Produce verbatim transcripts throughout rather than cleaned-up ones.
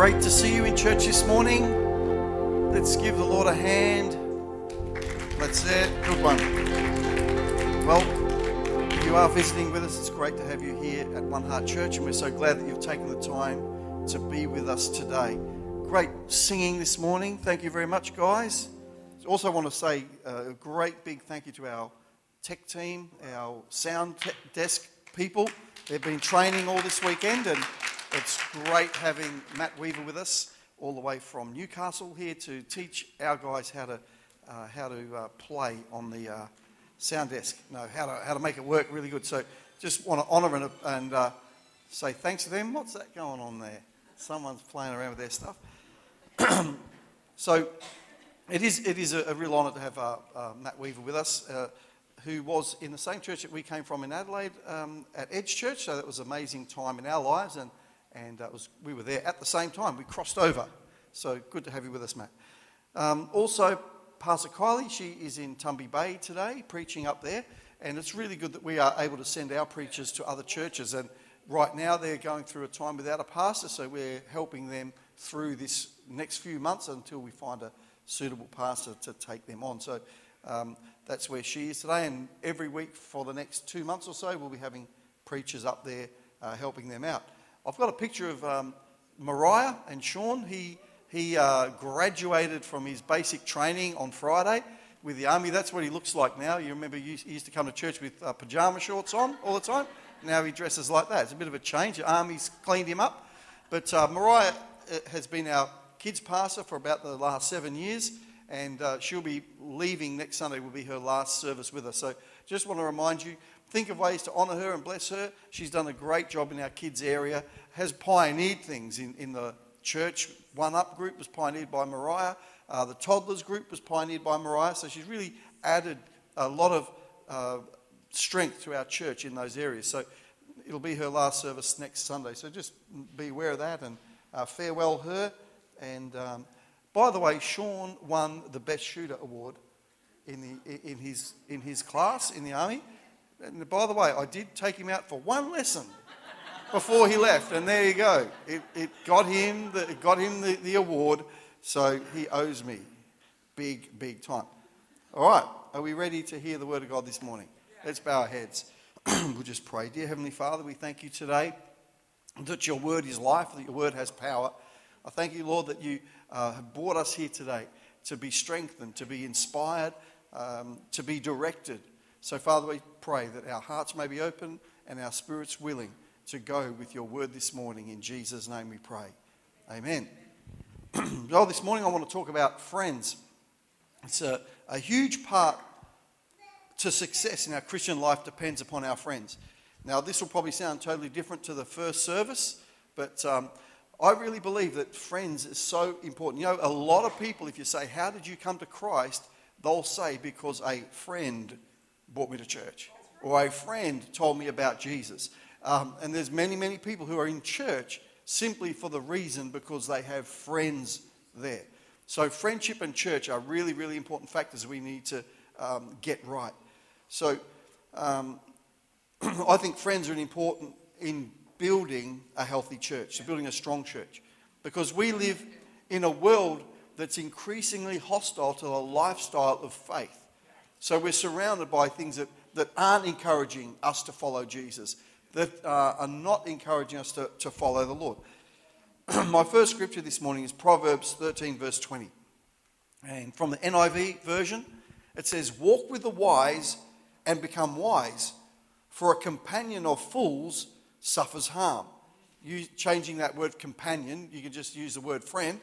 Great to see you in church this morning. Let's give the Lord a hand. That's it. Good one. Well, if you are visiting with us, it's great to have you here at One Heart Church, and we're so glad that you've taken the time to be with us today. Great singing this morning. Thank you very much, guys. Also want to say a great big thank you to our tech team, our sound te- desk people. They've been training all this weekend, and it's great having Matt Weaver with us all the way from Newcastle here to teach our guys how to uh, how to uh, play on the uh, sound desk. No, how to how to make it work really good. So just want to honour and, and uh, say thanks to them. What's that going on there? Someone's playing around with their stuff. So it is it is a, a real honour to have uh, uh, Matt Weaver with us, uh, who was in the same church that we came from in Adelaide um, at Edge Church. So that was an amazing time in our lives, and and uh, was, we were there at the same time. We crossed over. So good to have you with us, Matt. Um, also, Pastor Kylie, she is in Tumbi Bay today, preaching up there. And it's really good that we are able to send our preachers to other churches. And right now they're going through a time without a pastor, so we're helping them through this next few months until we find a suitable pastor to take them on. So um, that's where she is today. And every week for the next two months or so, we'll be having preachers up there uh, helping them out. I've got a picture of um, Mariah and Sean. He he uh, graduated from his basic training on Friday with the army. That's what he looks like now. You remember he used to come to church with uh, pajama shorts on all the time. Now he dresses like that. It's a bit of a change. The army's cleaned him up. But uh, Mariah has been our kids pastor for about the last seven years, and uh, she'll be leaving next Sunday. Will be her last service with us. So just want to remind you, think of ways to honour her and bless her. She's done a great job in our kids' area, has pioneered things in, in the church. One Up group was pioneered by Mariah. Uh, the toddlers group was pioneered by Mariah. So she's really added a lot of uh, strength to our church in those areas. So it'll be her last service next Sunday. So just be aware of that and uh, farewell her. And um, by the way, Sean won the Best Shooter Award in the in his in his class in the army. And by the way, I did take him out for one lesson before he left, and there you go. It, it got him the it got him the, the award, so he owes me big, big time. All right, are we ready to hear the Word of God this morning? Yeah. Let's bow our heads. We'll just pray. Dear Heavenly Father, we thank you today that your Word is life, that your Word has power. I thank you, Lord, that you uh, have brought us here today to be strengthened, to be inspired, um, to be directed. So, Father, we pray that our hearts may be open and our spirits willing to go with your word this morning. In Jesus' name we pray. Amen. Well, this morning I want to talk about friends. It's a, a huge part to success in our Christian life depends upon our friends. Now, this will probably sound totally different to the first service, but um, I really believe that friends is so important. You know, a lot of people, if you say, how did you come to Christ? They'll say, because a friend brought me to church, or a friend told me about Jesus. Um, and there's many, many people who are in church simply for the reason because they have friends there. So friendship and church are really, really important factors we need to um, get right. So um, I think friends are important in building a healthy church, so building a strong church, because we live in a world that's increasingly hostile to the lifestyle of faith. So we're surrounded by things that, that aren't encouraging us to follow Jesus, that uh, are not encouraging us to, to follow the Lord. My first scripture this morning is Proverbs thirteen, verse twenty. And from the N I V version, it says, walk with the wise and become wise, for a companion of fools suffers harm. You changing that word companion, you can just use the word friend.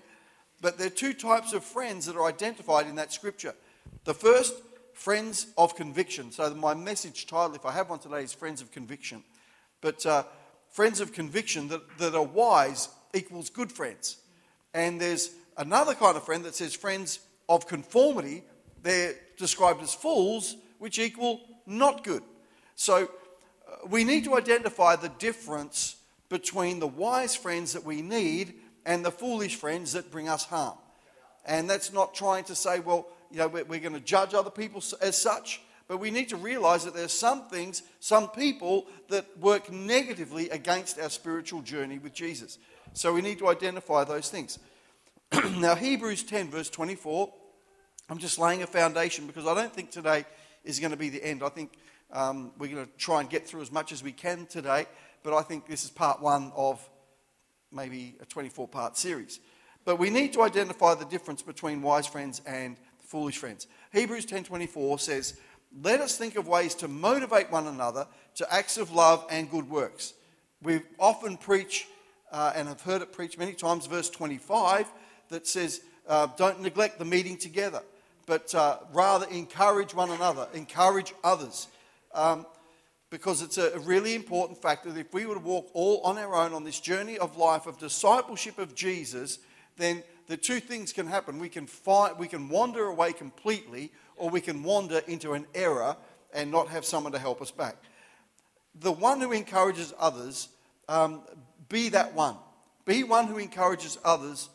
But there are two types of friends that are identified in that scripture. The first, friends of conviction. So my message title, if I have one today, is Friends of Conviction. But uh, friends of conviction that, that are wise equals good friends. And there's another kind of friend that says friends of conformity. They're described as fools, which equal not good. So uh, we need to identify the difference between the wise friends that we need and the foolish friends that bring us harm. And that's not trying to say, well, you know, we're going to judge other people as such, But we need to realize that there are some things, some people that work negatively against our spiritual journey with Jesus. So we need to identify those things. Now, Hebrews ten, verse twenty-four, I'm just laying a foundation because I don't think today is going to be the end. I think um, we're going to try and get through as much as we can today, but I think this is part one of maybe a twenty-four-part series. But we need to identify the difference between wise friends and foolish friends. Hebrews ten twenty-four says, "Let us think of ways to motivate one another to acts of love and good works." We often preach uh, and have heard it preached many times, verse twenty-five, that says, uh, don't neglect the meeting together, but uh, rather encourage one another, encourage others, um, because it's a really important fact that if we were to walk all on our own on this journey of life, of discipleship of Jesus, then the two things can happen. We can find, we can wander away completely, or we can wander into an error and not have someone to help us back. The one who encourages others, um, be that one. Be one who encourages others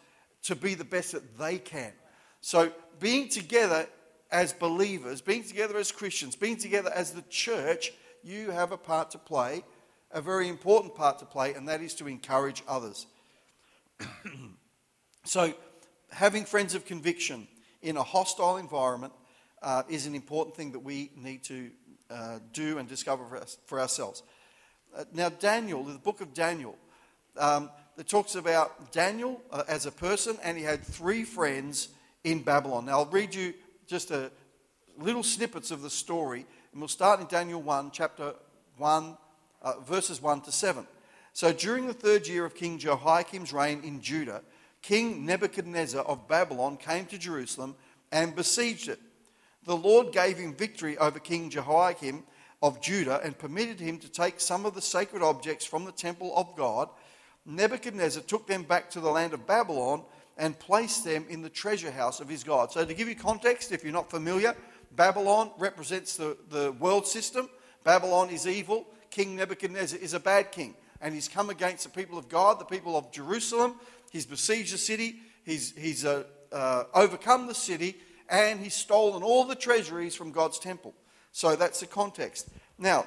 to be the best that they can. So being together as believers, being together as Christians, being together as the church, you have a part to play, a very important part to play, and that is to encourage others. So having friends of conviction in a hostile environment uh, is an important thing that we need to uh, do and discover for, us, for ourselves. Uh, now Daniel, the book of Daniel, um, it talks about Daniel uh, as a person, and he had three friends in Babylon. Now I'll read you just a little snippets of the story, and we'll start in Daniel one, chapter one, uh, verses one to seven. So during the third year of King Jehoiakim's reign in Judah, King Nebuchadnezzar of Babylon came to Jerusalem and besieged it. The Lord gave him victory over King Jehoiakim of Judah and permitted him to take some of the sacred objects from the temple of God. Nebuchadnezzar took them back to the land of Babylon and placed them in the treasure house of his God. So to give you context, if you're not familiar, Babylon represents the, the world system. Babylon is evil. King Nebuchadnezzar is a bad king, and he's come against the people of God, the people of Jerusalem. He's besieged the city. He's, he's uh, uh, overcome the city, and he's stolen all the treasuries from God's temple. So that's the context. Now,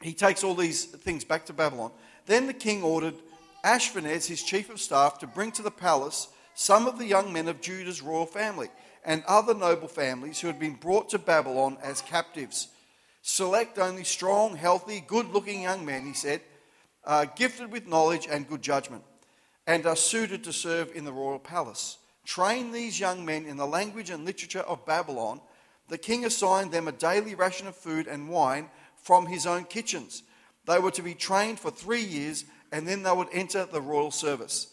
he takes all these things back to Babylon. Then the king ordered Ashpenaz, his chief of staff, to bring to the palace some of the young men of Judah's royal family and other noble families who had been brought to Babylon as captives. "Select only strong, healthy, good-looking young men," he said, uh, "gifted with knowledge and good judgment, and are suited to serve in the royal palace. Train these young men in the language and literature of Babylon." The king assigned them a daily ration of food and wine from his own kitchens. They were to be trained for three years, and then they would enter the royal service.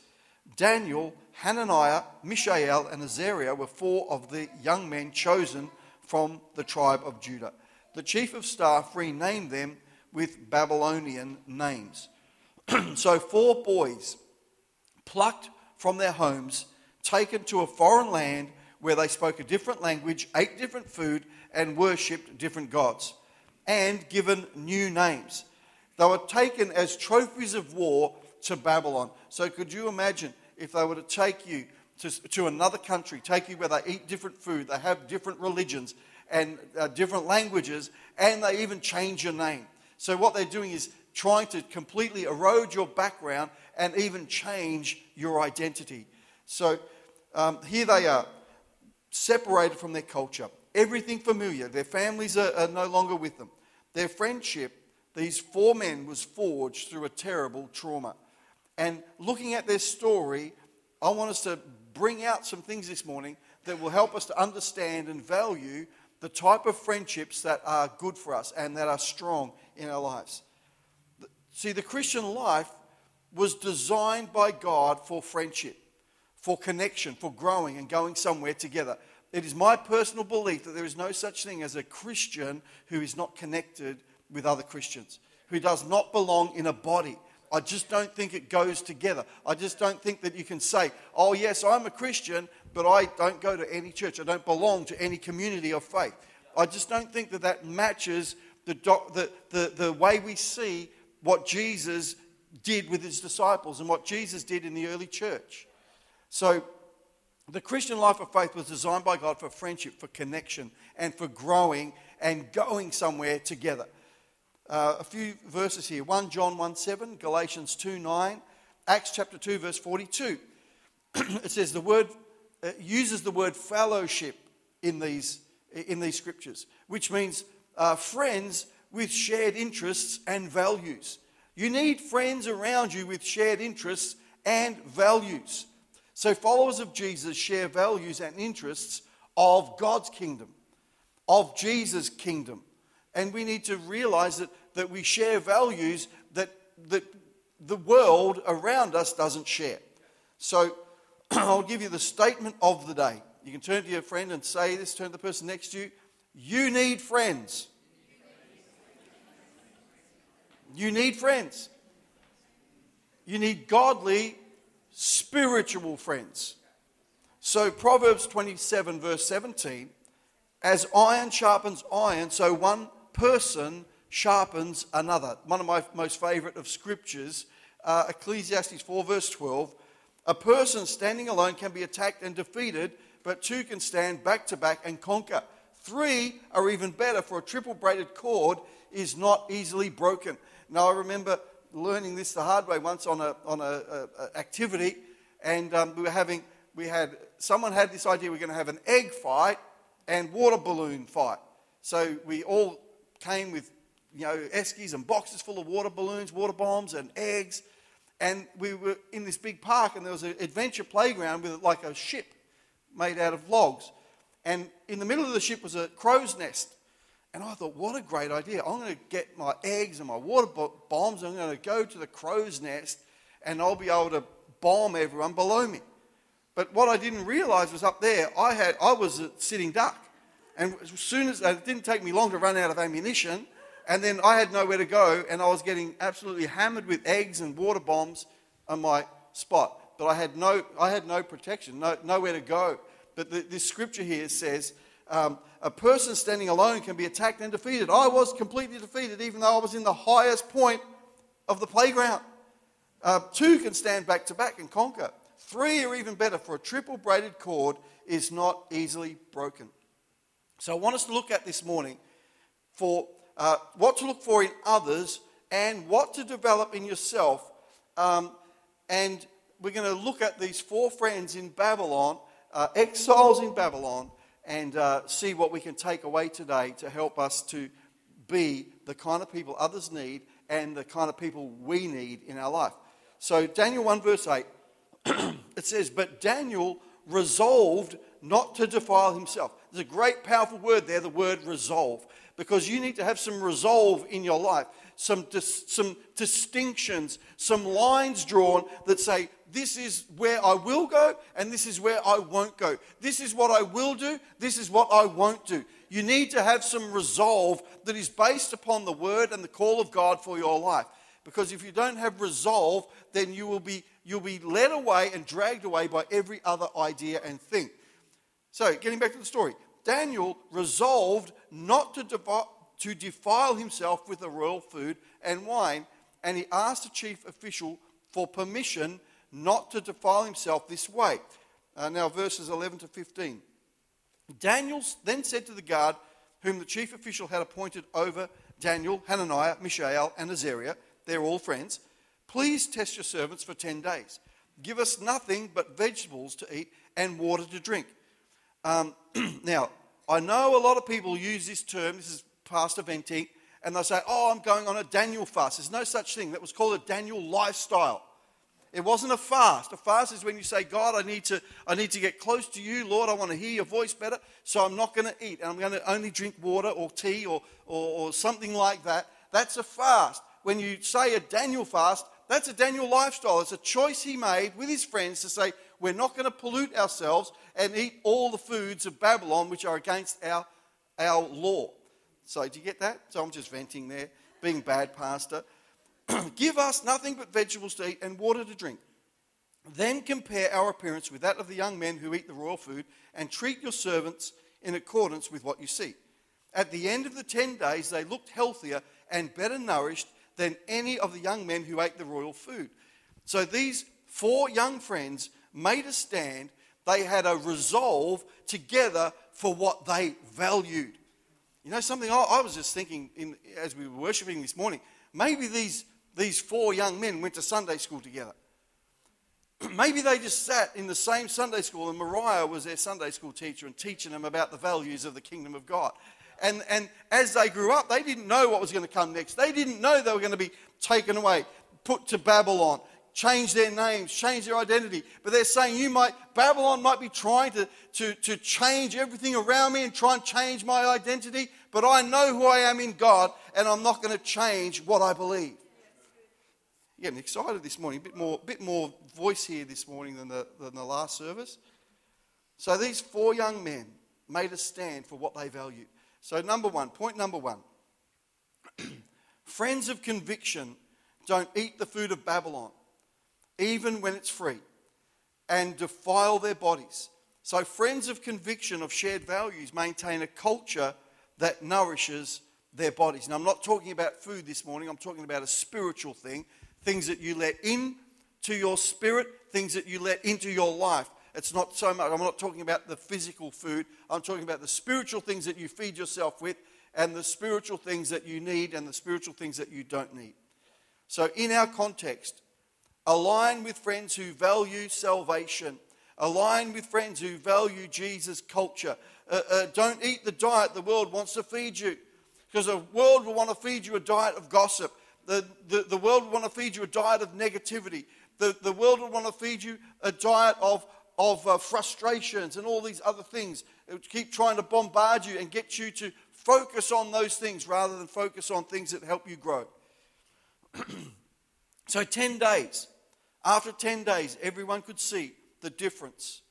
Daniel, Hananiah, Mishael, and Azariah were four of the young men chosen from the tribe of Judah. The chief of staff renamed them with Babylonian names. So four boys plucked from their homes, taken to a foreign land where they spoke a different language, ate different food, and worshipped different gods, and given new names. They were taken as trophies of war to Babylon. So could you imagine if they were to take you to, to another country, take you where they eat different food, they have different religions and uh, different languages, and they even change your name. So what they're doing is trying to completely erode your background and even change your identity. So um, here they are, separated from their culture. Everything familiar. Their families are, are no longer with them. Their friendship, these four men, was forged through a terrible trauma. And looking at their story, I want us to bring out some things this morning that will help us to understand and value the type of friendships that are good for us and that are strong in our lives. See, the Christian life was designed by God for friendship, for connection, for growing and going somewhere together. It is my personal belief that there is no such thing as a Christian who is not connected with other Christians, who does not belong in a body. I just don't think it goes together. I just don't think that you can say, oh yes, I'm a Christian, but I don't go to any church. I don't belong to any community of faith. I just don't think that that matches the doc, the, the, the way we see what Jesus did with his disciples and what Jesus did in the early church. So the Christian life of faith was designed by God for friendship, for connection, and for growing and going somewhere together. Uh, a few verses here. First John one seven, Galatians two nine, Acts chapter two verse forty-two. It says the word, it uses the word fellowship in these in these scriptures, which means uh, friends with shared interests and values. You need friends around you with shared interests and values. So followers of Jesus share values and interests of God's kingdom, of Jesus' kingdom. And we need to realize that, that we share values that, that the world around us doesn't share. So I'll give you the statement of the day. You can turn to your friend and say this, turn to the person next to you. You need friends. You need friends. You need godly, spiritual friends. So Proverbs twenty-seven verse seventeen, as iron sharpens iron, so one person sharpens another. One of my most favourite of scriptures, uh, Ecclesiastes four verse twelve, a person standing alone can be attacked and defeated, but two can stand back to back and conquer. Three are even better, for a triple braided cord is not easily broken. Now I remember learning this the hard way once on a on a, a, a activity, and um, we were having we had someone had this idea we we're going to have an egg fight and water balloon fight. So we all came with you know eskies and boxes full of water balloons, water bombs, and eggs, and we were in this big park, and there was an adventure playground with like a ship made out of logs, and in the middle of the ship was a crow's nest. And I thought, what a great idea. I'm going to get my eggs and my water bombs, and I'm going to go to the crow's nest, and I'll be able to bomb everyone below me. But what I didn't realise was up there, I had I was a sitting duck. And as soon as, it didn't take me long to run out of ammunition, and then I had nowhere to go, and I was getting absolutely hammered with eggs and water bombs on my spot. But I had no I had no protection, no, nowhere to go. But the, this scripture here says, Um, a person standing alone can be attacked and defeated. I was completely defeated, even though I was in the highest point of the playground. Uh, two can stand back to back and conquer. Three are even better, for a triple braided cord is not easily broken. So I want us to look at this morning for uh, what to look for in others and what to develop in yourself. Um, and we're going to look at these four friends in Babylon, uh, exiles in Babylon, and uh, see what we can take away today to help us to be the kind of people others need and the kind of people we need in our life. So Daniel one verse eight, it says, but Daniel resolved not to defile himself. There's a great powerful word there, the word resolve, because you need to have some resolve in your life, some dis- some distinctions, some lines drawn that say, this is where I will go, and this is where I won't go. This is what I will do, this is what I won't do. You need to have some resolve that is based upon the word and the call of God for your life. Because if you don't have resolve, then you will be you'll be led away and dragged away by every other idea and thing. So, getting back to the story. Daniel resolved not to, defi- to defile himself with the royal food and wine, and he asked the chief official for permission not to defile himself this way. Uh, now, verses eleven to fifteen. Daniel then said to the guard, whom the chief official had appointed over Daniel, Hananiah, Mishael, and Azariah, they're all friends, please test your servants for ten days. Give us nothing but vegetables to eat and water to drink. Um, now, I know a lot of people use this term, this is past eventing, and they say, oh, I'm going on a Daniel fast. There's no such thing. That was called a Daniel lifestyle. It wasn't a fast. A fast is when you say, God, I need to I need to get close to you. Lord, I want to hear your voice better, so I'm not going to eat. And I'm going to only drink water or tea or, or, or something like that. That's a fast. When you say a Daniel fast, that's a Daniel lifestyle. It's a choice he made with his friends to say, we're not going to pollute ourselves and eat all the foods of Babylon, which are against our, our law. So do you get that? So I'm just venting there, being bad pastor. Give us nothing but vegetables to eat and water to drink. Then compare our appearance with that of the young men who eat the royal food, and treat your servants in accordance with what you see. At the end of the ten days, they looked healthier and better nourished than any of the young men who ate the royal food. So these four young friends made a stand. They had a resolve together for what they valued. You know something, I, I was just thinking in, as we were worshiping this morning, maybe these, these four young men went to Sunday school together. Maybe they just sat in the same Sunday school and Mariah was their Sunday school teacher and teaching them about the values of the kingdom of God. And and as they grew up, they didn't know what was going to come next. They didn't know they were going to be taken away, put to Babylon, change their names, change their identity. But they're saying, you might, Babylon might be trying to, to, to change everything around me and try and change my identity, but I know who I am in God and I'm not going to change what I believe. Getting excited this morning, a bit more, bit more voice here this morning than the, than the last service. So these four young men made a stand for what they value. So number one, point number one, friends of conviction don't eat the food of Babylon, even when it's free, and defile their bodies. So friends of conviction of shared values maintain a culture that nourishes their bodies. And I'm not talking about food this morning, I'm talking about a spiritual thing. Things that you let in to your spirit, things that you let into your life. It's not so much, I'm not talking about the physical food. I'm talking about the spiritual things that you feed yourself with and the spiritual things that you need and the spiritual things that you don't need. So in our context, align with friends who value salvation. Align with friends who value Jesus' culture. Uh, uh, don't eat the diet the world wants to feed you, because the world will want to feed you a diet of gossip. The, the, the world will want to feed you a diet of negativity. The, the world will want to feed you a diet of, of uh, frustrations and all these other things. It will keep trying to bombard you and get you to focus on those things rather than focus on things that help you grow. So ten days, after ten days, everyone could see the difference.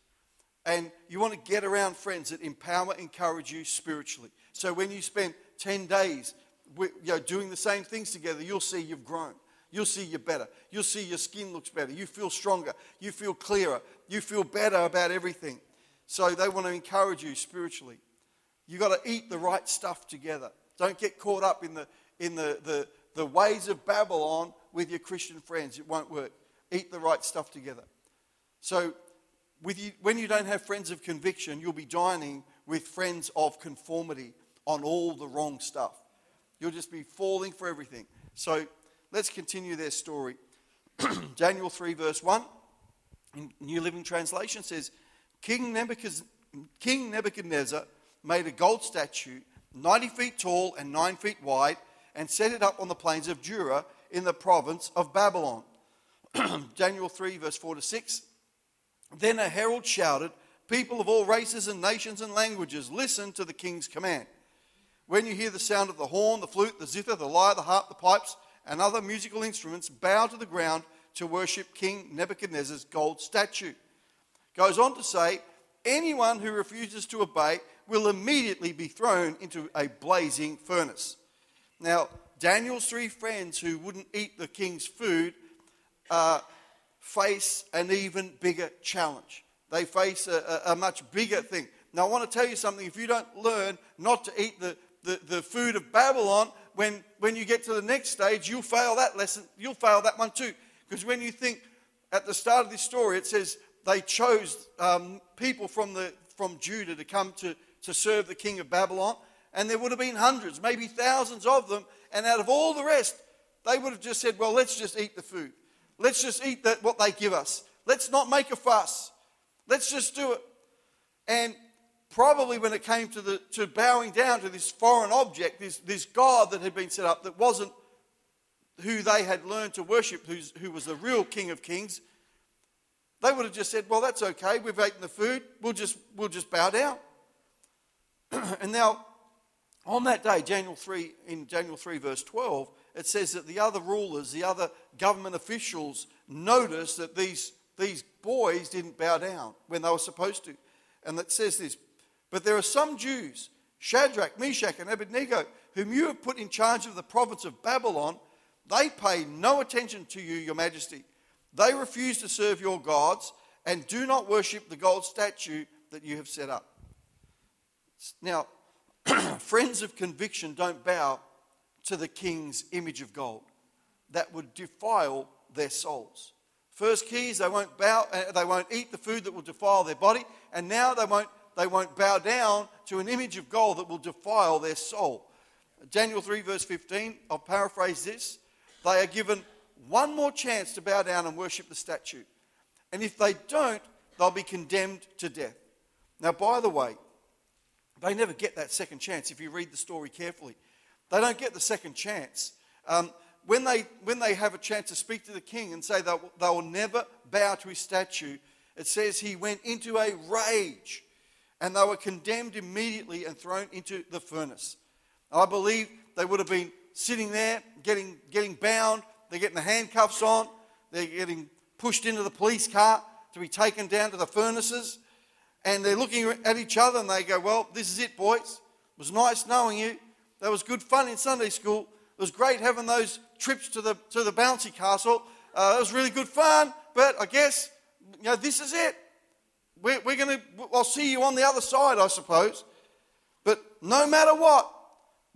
And you want to get around friends that empower, encourage you spiritually. So when you spend ten days We, you know, doing the same things together, you'll see you've grown. You'll see you're better. You'll see your skin looks better. You feel stronger. You feel clearer. You feel better about everything. So they want to encourage you spiritually. You've got to eat the right stuff together. Don't get caught up in the in the, the, the ways of Babylon with your Christian friends. It won't work. Eat the right stuff together. So with you, when you don't have friends of conviction, you'll be dining with friends of conformity on all the wrong stuff. You'll just be falling for everything. So let's continue their story. Daniel three verse one, in New Living Translation, says, King Nebuchadnezzar, King Nebuchadnezzar made a gold statue ninety feet tall and nine feet wide and set it up on the plains of Jura in the province of Babylon. Daniel three verse four to six, then a herald shouted, people of all races and nations and languages, listen to the king's command. When you hear the sound of the horn, the flute, the zither, the lyre, the harp, the pipes, and other musical instruments, bow to the ground to worship King Nebuchadnezzar's gold statue. Goes on to say, anyone who refuses to obey will immediately be thrown into a blazing furnace. Now, Daniel's three friends who wouldn't eat the king's food uh, face an even bigger challenge. They face a, a, a much bigger thing. Now, I want to tell you something. If you don't learn not to eat the The, the food of Babylon, when, when you get to the next stage, you'll fail that lesson. You'll fail that one too. Because when you think, at the start of this story, it says they chose um, people from the from Judah to come to, to serve the king of Babylon. And there would have been hundreds, maybe thousands of them. And out of all the rest, they would have just said, well, let's just eat the food. Let's just eat that what they give us. Let's not make a fuss. Let's just do it. And probably when it came to the to bowing down to this foreign object, this, this god that had been set up that wasn't who they had learned to worship, who's, who was the real King of Kings, they would have just said, well, that's okay, we've eaten the food, we'll just we'll just bow down. And now, on that day, Daniel three, in Daniel three verse twelve, it says that the other rulers, the other government officials noticed that these these boys didn't bow down when they were supposed to. And it says this, but there are some Jews, Shadrach, Meshach, and Abednego, whom you have put in charge of the province of Babylon. They pay no attention to you, your majesty. They refuse to serve your gods and do not worship the gold statue that you have set up. Now, friends of conviction don't bow to the king's image of gold. That would defile their souls. First key is they won't bow, they won't eat the food that will defile their body, and now they won't They won't bow down to an image of gold that will defile their soul. Daniel three verse fifteen, I'll paraphrase this. They are given one more chance to bow down and worship the statue. And if they don't, they'll be condemned to death. Now, by the way, they never get that second chance if you read the story carefully. They don't get the second chance. Um, when they when they have a chance to speak to the king and say that they will never bow to his statue, it says he went into a rage and they were condemned immediately and thrown into the furnace. I believe they would have been sitting there getting getting bound. They're getting the handcuffs on. They're getting pushed into the police car to be taken down to the furnaces. And they're looking at each other and they go, well, this is it, boys. It was nice knowing you. That was good fun in Sunday school. It was great having those trips to the to the bouncy castle. Uh, it was really good fun. But I guess, you know, this is it. We're, we're going to, I'll see you on the other side, I suppose. But no matter what,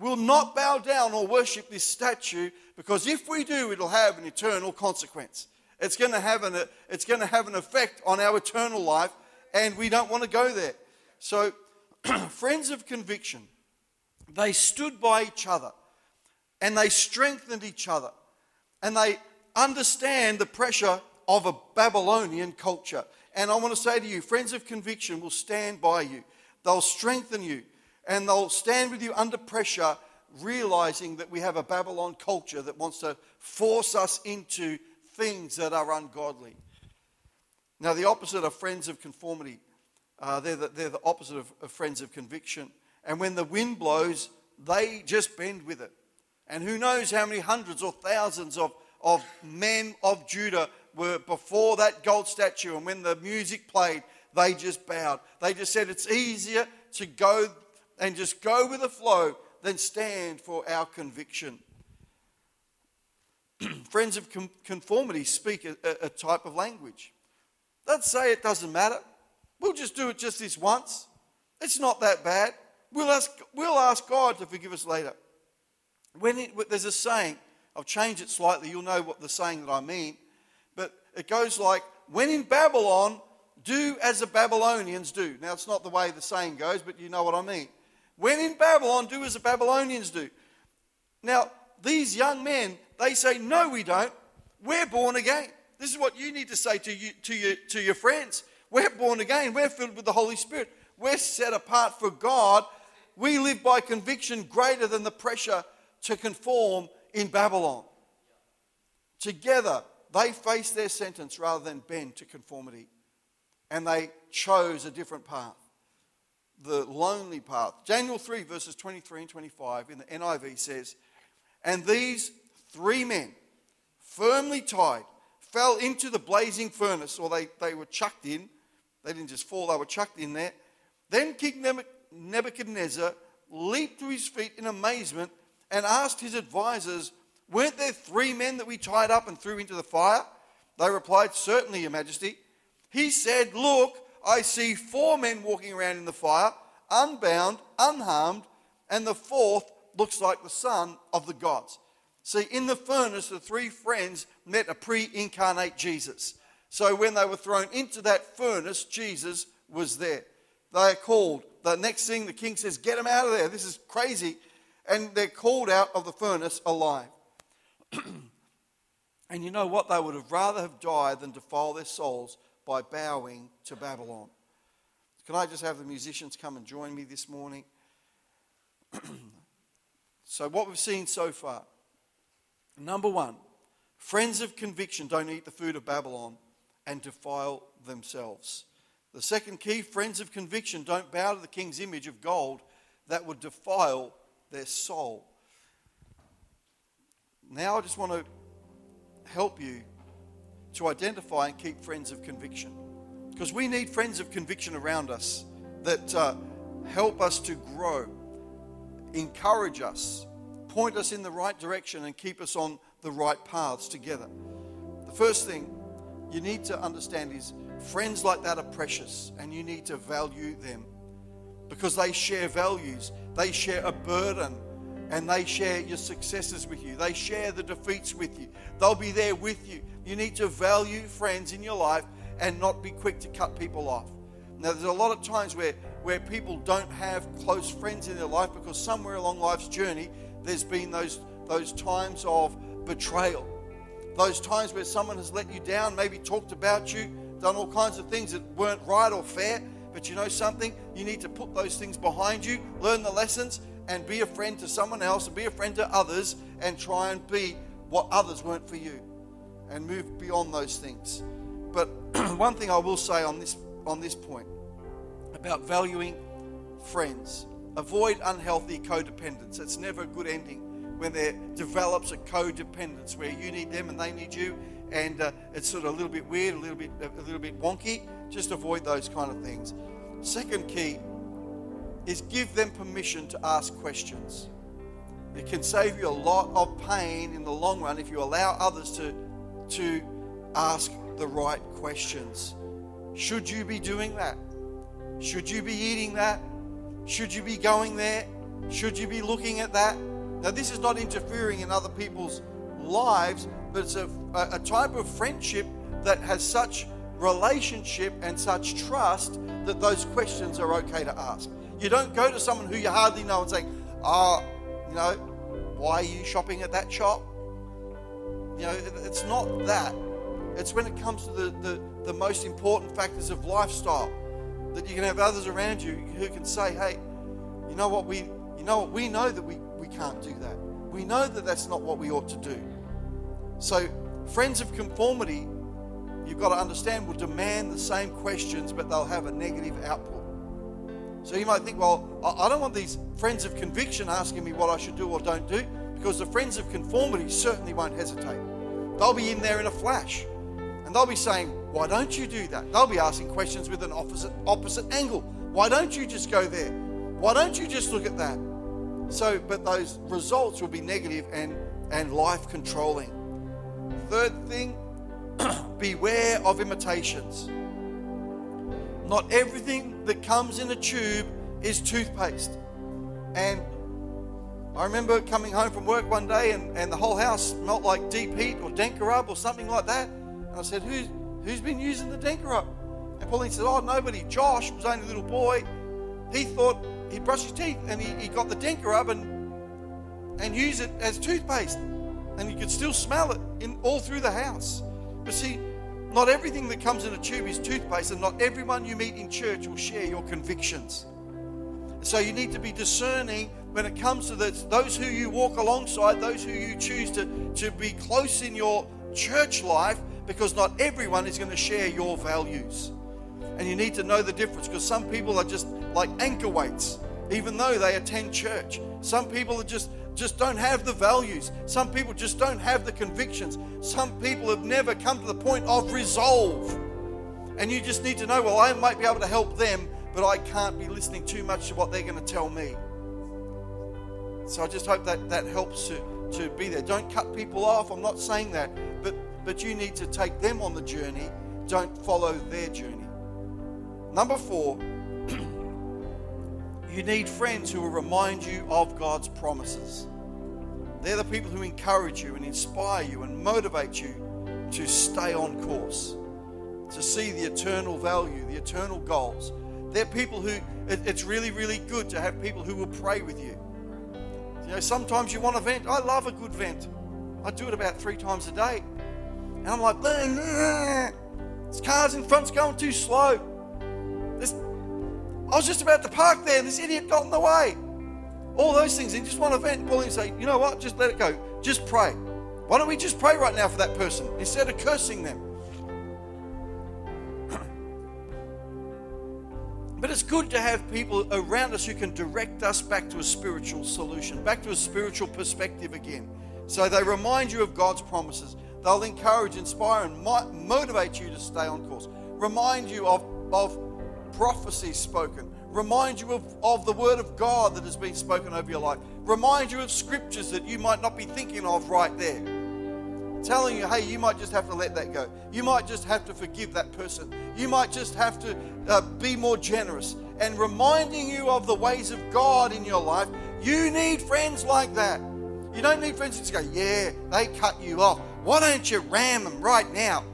we'll not bow down or worship this statue, because if we do, it'll have an eternal consequence. It's going to have an it's going to have an effect on our eternal life, and we don't want to go there. So, friends of conviction, they stood by each other, and they strengthened each other, and they understand the pressure of a Babylonian culture. And I want to say to you, friends of conviction will stand by you. They'll strengthen you. And they'll stand with you under pressure, realizing that we have a Babylon culture that wants to force us into things that are ungodly. Now, the opposite are friends of conformity. Uh, they're, the, they're the opposite of, of friends of conviction. And when the wind blows, they just bend with it. And who knows how many hundreds or thousands of, of men of Judah were before that gold statue. And when the music played, they just bowed. They just said, it's easier to go and just go with the flow then stand for our conviction. Friends of conformity speak a, a type of language. They'd say it doesn't matter. We'll just do it just this once. It's not that bad. We'll ask, we'll ask God to forgive us later. When it, there's a saying, I'll change it slightly, you'll know what the saying that I mean, but it goes like, when in Babylon, do as the Babylonians do. Now, it's not the way the saying goes, but you know what I mean. When in Babylon, do as the Babylonians do. Now, these young men, they say, no, we don't. We're born again. This is what you need to say to you, to your, to your friends. We're born again. We're filled with the Holy Spirit. We're set apart for God. We live by conviction greater than the pressure to conform in Babylon. Together, they face their sentence rather than bend to conformity. And they chose a different path, the lonely path. Daniel three, verses twenty-three and twenty-five in the N I V says, and these three men, firmly tied, fell into the blazing furnace, or they, they were chucked in. They didn't just fall, they were chucked in there. Then King Nebuchadnezzar leaped to his feet in amazement and asked his advisors, weren't there three men that we tied up and threw into the fire? They replied, certainly, Your Majesty. He said, look, I see four men walking around in the fire, unbound, unharmed, and the fourth looks like the son of the gods. See, in the furnace, the three friends met a pre-incarnate Jesus. So when they were thrown into that furnace, Jesus was there. They are called. The next thing, the king says, get them out of there. This is crazy. And they're called out of the furnace alive. And you know what? They would have rather have died than defile their souls by bowing to Babylon. Can I just have the musicians come and join me this morning? So what we've seen so far, number one, friends of conviction don't eat the food of Babylon and defile themselves. The second key, friends of conviction don't bow to the king's image of gold that would defile their soul. Now I just want to help you to identify and keep friends of conviction, because we need friends of conviction around us that uh, help us to grow, encourage us, point us in the right direction, and keep us on the right paths together. The first thing you need to understand is friends like that are precious, and you need to value them because they share values, they share a burden, and they share your successes with you. They share the defeats with you. They'll be there with you. You need to value friends in your life and not be quick to cut people off. Now, there's a lot of times where, where people don't have close friends in their life because somewhere along life's journey, there's been those, those times of betrayal. Those times where someone has let you down, maybe talked about you, done all kinds of things that weren't right or fair. But you know something? You need to put those things behind you, learn the lessons, and be a friend to someone else and be a friend to others and try and be what others weren't for you and move beyond those things. But one thing I will say on this on this point about valuing friends, avoid unhealthy codependence. It's never a good ending when there develops a codependence where you need them and they need you, and uh, it's sort of a little bit weird, a little bit a little bit wonky. Just avoid those kind of things. Second key is give them permission to ask questions. It can save you a lot of pain in the long run if you allow others to, to ask the right questions. Should you be doing that? Should you be eating that? Should you be going there? Should you be looking at that? Now, this is not interfering in other people's lives, but it's a, a type of friendship that has such relationship and such trust that those questions are okay to ask. You don't go to someone who you hardly know and say, oh, you know, why are you shopping at that shop? You know, it's not that. It's when it comes to the, the, the most important factors of lifestyle that you can have others around you who can say, hey, you know what, we you know what, we know that we, we can't do that. We know that that's not what we ought to do. So friends of conformity, you've got to understand, will demand the same questions, but they'll have a negative output. So you might think, well, I don't want these friends of conviction asking me what I should do or don't do, because the friends of conformity certainly won't hesitate. They'll be in there in a flash, and they'll be saying, why don't you do that? They'll be asking questions with an opposite, opposite angle. Why don't you just go there? Why don't you just look at that? So, but those results will be negative and, and life-controlling. Third thing, beware of imitations. Not everything that comes in a tube is toothpaste. And I remember coming home from work one day and, and the whole house smelled like deep heat or Denkerub or something like that. And I said, who's, who's been using the Denkerub? And Pauline said, oh, nobody. Josh was only a little boy. He thought he'd brush his teeth and he, he got the Denkerub and, and used it as toothpaste. And you could still smell it in all through the house. But see, not everything that comes in a tube is toothpaste, and not everyone you meet in church will share your convictions. So you need to be discerning when it comes to this, those who you walk alongside, those who you choose to, to be close in your church life, because not everyone is going to share your values. And you need to know the difference, because some people are just like anchor weights, even though they attend church. Some people are just... just don't have the values. Some people just don't have the convictions. Some people have never come to the point of resolve. And you just need to know, well, I might be able to help them, but I can't be listening too much to what they're going to tell me. So I just hope that that helps to, to be there. Don't cut people off. I'm not saying that. But, but you need to take them on the journey. Don't follow their journey. Number four, you need friends who will remind you of God's promises. They're the people who encourage you and inspire you and motivate you to stay on course, to see the eternal value, the eternal goals. They're people who, it, it's really, really good to have people who will pray with you. You know, sometimes you want to vent. I love a good vent. I do it about three times a day. And I'm like, this car's in front's going too slow. This I was just about to park there. This idiot got in the way. All those things. And you just want to vent. Paul, and say, you know what? Just let it go. Just pray. Why don't we just pray right now for that person instead of cursing them? But it's good to have people around us who can direct us back to a spiritual solution, back to a spiritual perspective again. So they remind you of God's promises. They'll encourage, inspire, and motivate you to stay on course. Remind you of of. prophecy spoken, remind you of, of the word of God that has been spoken over your life, remind you of scriptures that you might not be thinking of right there, telling you, hey, you might just have to let that go, you might just have to forgive that person, you might just have to uh, be more generous, and reminding you of the ways of God in your life. You need friends like that. You don't need friends that just go, yeah, they cut you off, why don't you ram them right now?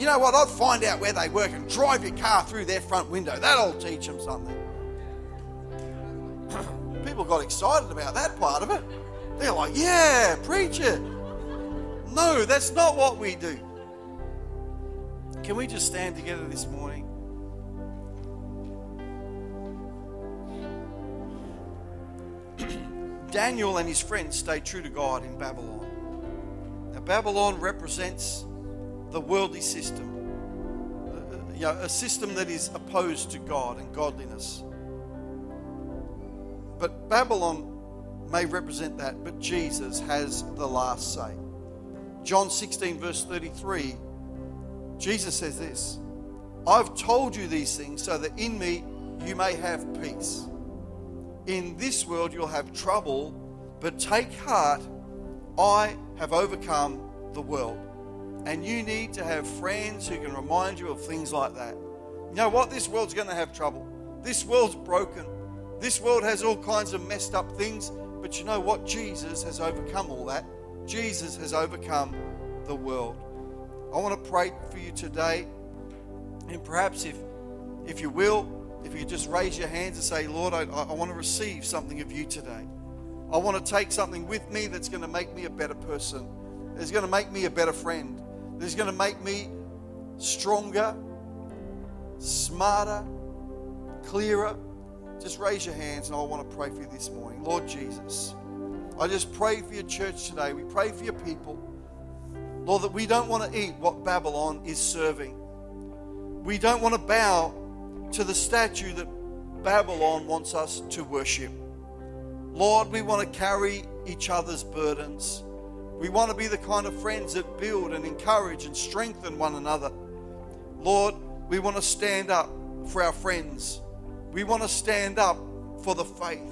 You know what? I'll find out where they work and drive your car through their front window. That'll teach them something. People got excited about that part of it. They're like, yeah, preach it. No, that's not what we do. Can we just stand together this morning? Daniel and his friends stayed true to God in Babylon. Now, Babylon represents the worldly system, you know, a system that is opposed to God and godliness. But Babylon may represent that, but Jesus has the last say. John sixteen verse thirty-three, Jesus says this, "I've told you these things so that in me you may have peace. In this world you'll have trouble, but take heart, I have overcome the world." And you need to have friends who can remind you of things like that. You know what? This world's going to have trouble. This world's broken. This world has all kinds of messed up things, but you know what? Jesus has overcome all that. Jesus has overcome the world. I want to pray for you today, and perhaps if if you will, if you just raise your hands and say, Lord, I, I want to receive something of you today. I want to take something with me that's going to make me a better person. It's going to make me a better friend. It's going to make me stronger, smarter, clearer. Just raise your hands and I want to pray for you this morning. Lord Jesus, I just pray for your church today. We pray for your people. Lord, that we don't want to eat what Babylon is serving. We don't want to bow to the statue that Babylon wants us to worship. Lord, we want to carry each other's burdens. We want to be the kind of friends that build and encourage and strengthen one another. Lord, we want to stand up for our friends. We want to stand up for the faith.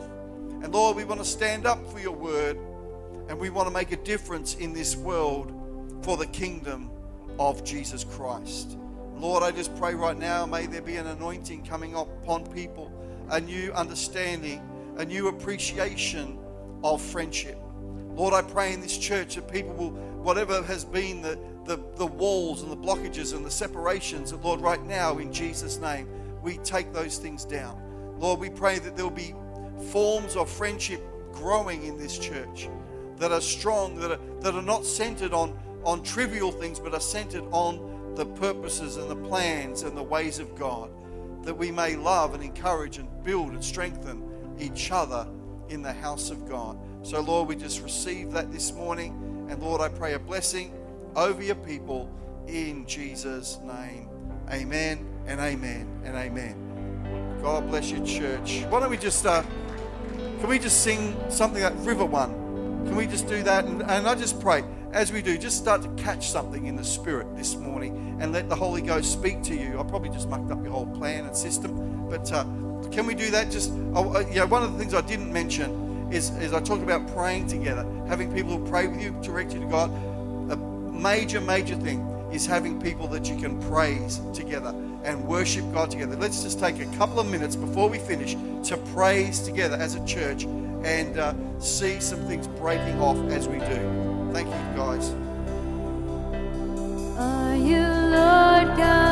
And Lord, we want to stand up for your word. And we want to make a difference in this world for the kingdom of Jesus Christ. Lord, I just pray right now, may there be an anointing coming upon people, a new understanding, a new appreciation of friendship. Lord, I pray in this church that people will, whatever has been the, the, the walls and the blockages and the separations, that Lord, right now in Jesus' name, we take those things down. Lord, we pray that there will be forms of friendship growing in this church that are strong, that are, that are not centered on, on trivial things, but are centered on the purposes and the plans and the ways of God, that we may love and encourage and build and strengthen each other in the house of God. So Lord, we just receive that this morning, and Lord, I pray a blessing over your people in Jesus' name. Amen and amen and amen. God bless your church. Why don't we just uh can we just sing something like River One? Can we just do that? And, and I just pray, as we do, just start to catch something in the Spirit this morning and let the Holy Ghost speak to you. I probably just mucked up your whole plan and system, but uh, can we do that? Just uh, yeah, one of the things I didn't mention is, is I talked about praying together, having people who pray with you, direct you to God. A major, major thing is having people that you can praise together and worship God together. Let's just take a couple of minutes before we finish to praise together as a church and uh, see some things breaking off as we do. Thank you, guys. Are you Lord God?